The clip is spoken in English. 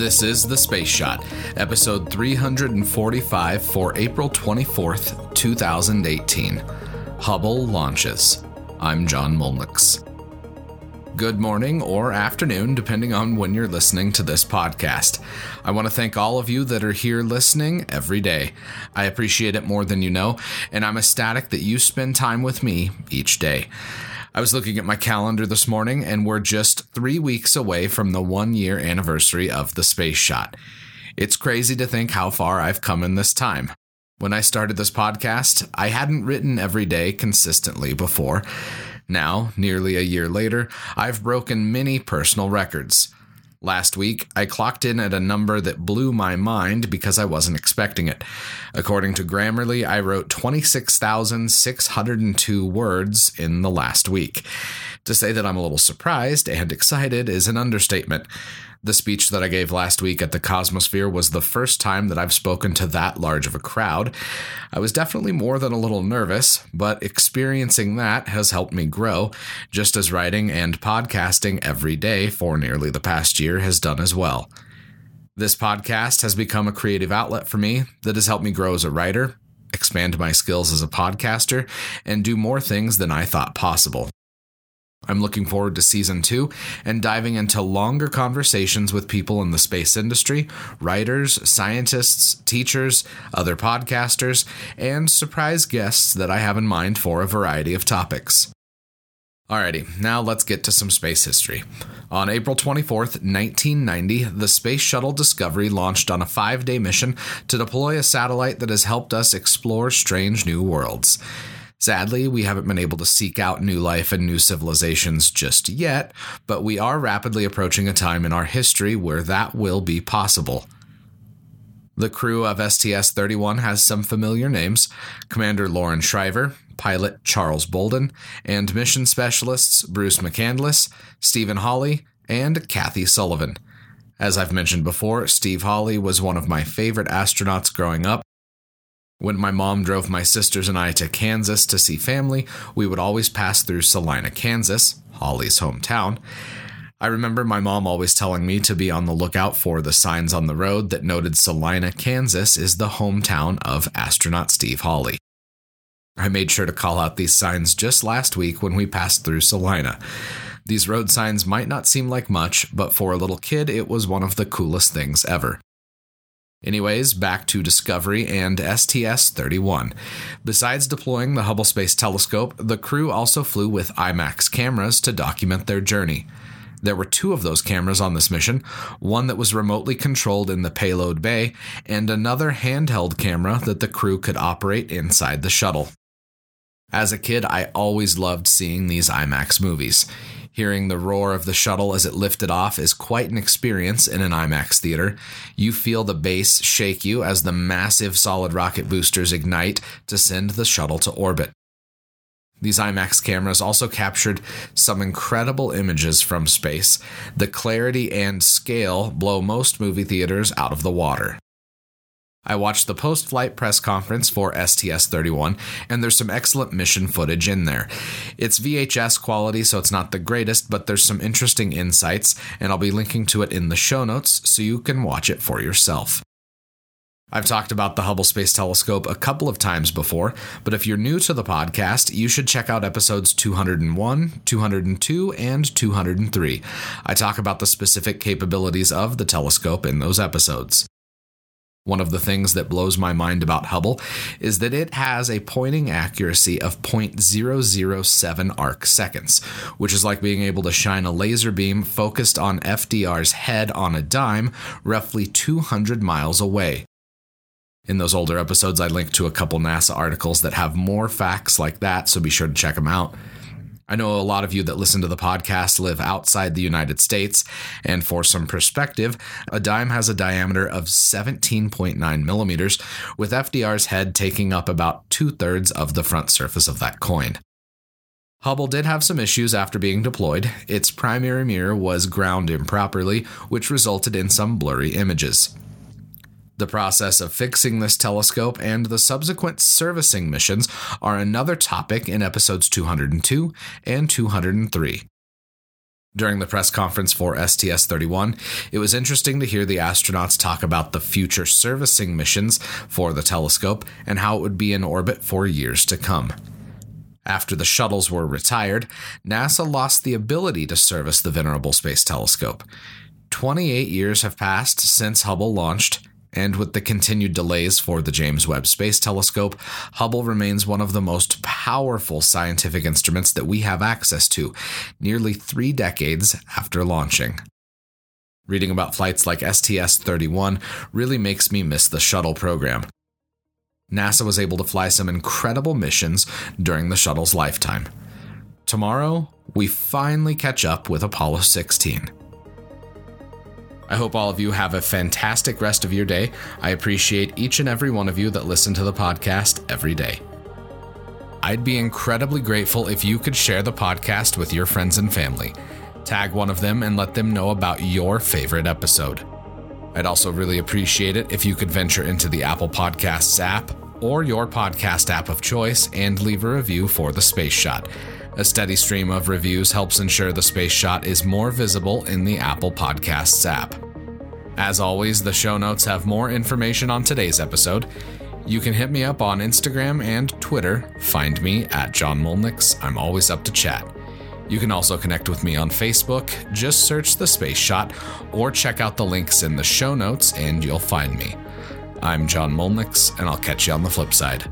This is The Space Shot, episode 345 for April 24th, 2018. Hubble launches. I'm John Molnix. Good morning or afternoon, depending on when you're listening to this podcast. I want to thank all of you that are here listening every day. I appreciate it more than you know, and I'm ecstatic that you spend time with me each day. I was looking at my calendar this morning, and we're just 3 weeks away from the one-year anniversary of The Space Shot. It's crazy to think how far I've come in this time. When I started this podcast, I hadn't written every day consistently before. Now, nearly a year later, I've broken many personal records. Last week, I clocked in at a number that blew my mind because I wasn't expecting it. According to Grammarly, I wrote 26,602 words in the last week. To say that I'm a little surprised and excited is an understatement. The speech that I gave last week at the Cosmosphere was the first time that I've spoken to that large of a crowd. I was definitely more than a little nervous, but experiencing that has helped me grow, just as writing and podcasting every day for nearly the past year has done as well. This podcast has become a creative outlet for me that has helped me grow as a writer, expand my skills as a podcaster, and do more things than I thought possible. I'm looking forward to Season 2 and diving into longer conversations with people in the space industry, writers, scientists, teachers, other podcasters, and surprise guests that I have in mind for a variety of topics. Alrighty, now let's get to some space history. On April 24th, 1990, the Space Shuttle Discovery launched on a 5-day mission to deploy a satellite that has helped us explore strange new worlds. Sadly, we haven't been able to seek out new life and new civilizations just yet, but we are rapidly approaching a time in our history where that will be possible. The crew of STS-31 has some familiar names: Commander Lauren Shriver, pilot Charles Bolden, and mission specialists Bruce McCandless, Steven Hawley, and Kathy Sullivan. As I've mentioned before, Steve Hawley was one of my favorite astronauts growing up. When my mom drove my sisters and I to Kansas to see family, we would always pass through Salina, Kansas, Hawley's hometown. I remember my mom always telling me to be on the lookout for the signs on the road that noted Salina, Kansas is the hometown of astronaut Steve Hawley. I made sure to call out these signs just last week when we passed through Salina. These road signs might not seem like much, but for a little kid, it was one of the coolest things ever. Anyways, back to Discovery and STS-31. Besides deploying the Hubble Space Telescope, the crew also flew with IMAX cameras to document their journey. There were two of those cameras on this mission, one that was remotely controlled in the payload bay, and another handheld camera that the crew could operate inside the shuttle. As a kid, I always loved seeing these IMAX movies. Hearing the roar of the shuttle as it lifted off is quite an experience in an IMAX theater. You feel the base shake you as the massive solid rocket boosters ignite to send the shuttle to orbit. These IMAX cameras also captured some incredible images from space. The clarity and scale blow most movie theaters out of the water. I watched the post-flight press conference for STS-31, and there's some excellent mission footage in there. It's VHS quality, so it's not the greatest, but there's some interesting insights, and I'll be linking to it in the show notes so you can watch it for yourself. I've talked about the Hubble Space Telescope a couple of times before, but if you're new to the podcast, you should check out episodes 201, 202, and 203. I talk about the specific capabilities of the telescope in those episodes. One of the things that blows my mind about Hubble is that it has a pointing accuracy of 0.007 arc seconds, which is like being able to shine a laser beam focused on FDR's head on a dime roughly 200 miles away. In those older episodes, I linked to a couple NASA articles that have more facts like that, so be sure to check them out. I know a lot of you that listen to the podcast live outside the United States, and for some perspective, a dime has a diameter of 17.9 millimeters, with FDR's head taking up about 2/3 of the front surface of that coin. Hubble did have some issues after being deployed. Its primary mirror was ground improperly, which resulted in some blurry images. The process of fixing this telescope and the subsequent servicing missions are another topic in episodes 202 and 203. During the press conference for STS-31, it was interesting to hear the astronauts talk about the future servicing missions for the telescope and how it would be in orbit for years to come. After the shuttles were retired, NASA lost the ability to service the venerable space telescope. 28 years have passed since Hubble launched, and with the continued delays for the James Webb Space Telescope, Hubble remains one of the most powerful scientific instruments that we have access to, nearly 3 decades after launching. Reading about flights like STS-31 really makes me miss the shuttle program. NASA was able to fly some incredible missions during the shuttle's lifetime. Tomorrow, we finally catch up with Apollo 16. I hope all of you have a fantastic rest of your day. I appreciate each and every one of you that listen to the podcast every day. I'd be incredibly grateful if you could share the podcast with your friends and family. Tag one of them and let them know about your favorite episode. I'd also really appreciate it if you could venture into the Apple Podcasts app or your podcast app of choice and leave a review for The Space Shot. A steady stream of reviews helps ensure The Space Shot is more visible in the Apple Podcasts app. As always, the show notes have more information on today's episode. You can hit me up on Instagram and Twitter. Find me at John Molnix. I'm always up to chat. You can also connect with me on Facebook. Just search The Space Shot or check out the links in the show notes and you'll find me. I'm John Molnix, and I'll catch you on the flip side.